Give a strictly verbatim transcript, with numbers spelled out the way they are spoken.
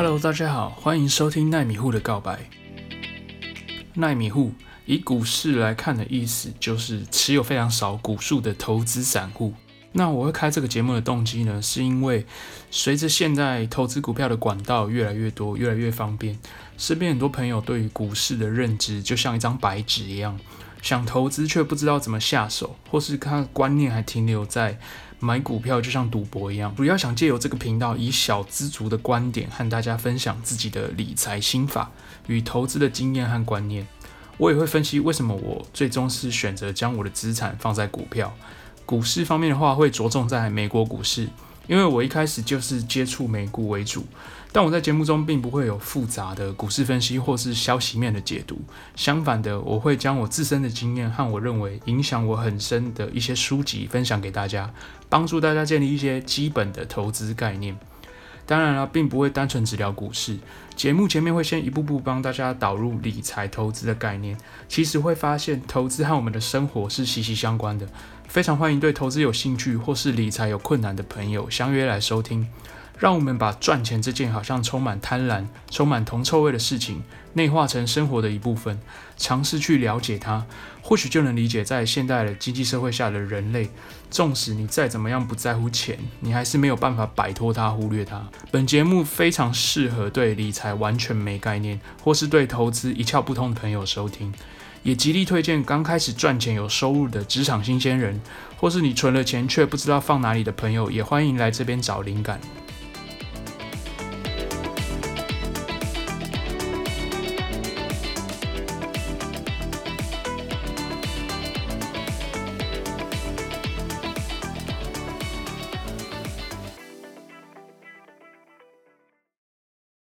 Hello， 大家好，欢迎收听奈米户的告白。奈米户以股市来看的意思，就是持有非常少股数的投资散户。那我会开这个节目的动机呢，是因为随着现在投资股票的管道越来越多，越来越方便，身边很多朋友对于股市的认知就像一张白纸一样，想投资却不知道怎么下手，或是他观念还停留在买股票就像赌博一样。主要想借由这个频道，以小资族的观点和大家分享自己的理财心法与投资的经验和观念。我也会分析为什么我最终是选择将我的资产放在股票。股市方面的话，会着重在美国股市，因为我一开始就是接触美股为主，但我在节目中并不会有复杂的股市分析或是消息面的解读。相反的，我会将我自身的经验和我认为影响我很深的一些书籍分享给大家，帮助大家建立一些基本的投资概念。当然啦、啊，并不会单纯只聊股市。节目前面会先一步步帮大家导入理财投资的概念。其实会发现，投资和我们的生活是息息相关的。非常欢迎对投资有兴趣或是理财有困难的朋友相约来收听。让我们把赚钱这件好像充满贪婪、充满铜臭味的事情，内化成生活的一部分，尝试去了解它，或许就能理解在现代的经济社会下的人类，纵使你再怎么样不在乎钱，你还是没有办法摆脱它、忽略它。本节目非常适合对理财完全没概念，或是对投资一窍不通的朋友收听。也极力推荐刚开始赚钱有收入的职场新鲜人，或是你存了钱却不知道放哪里的朋友，也欢迎来这边找灵感。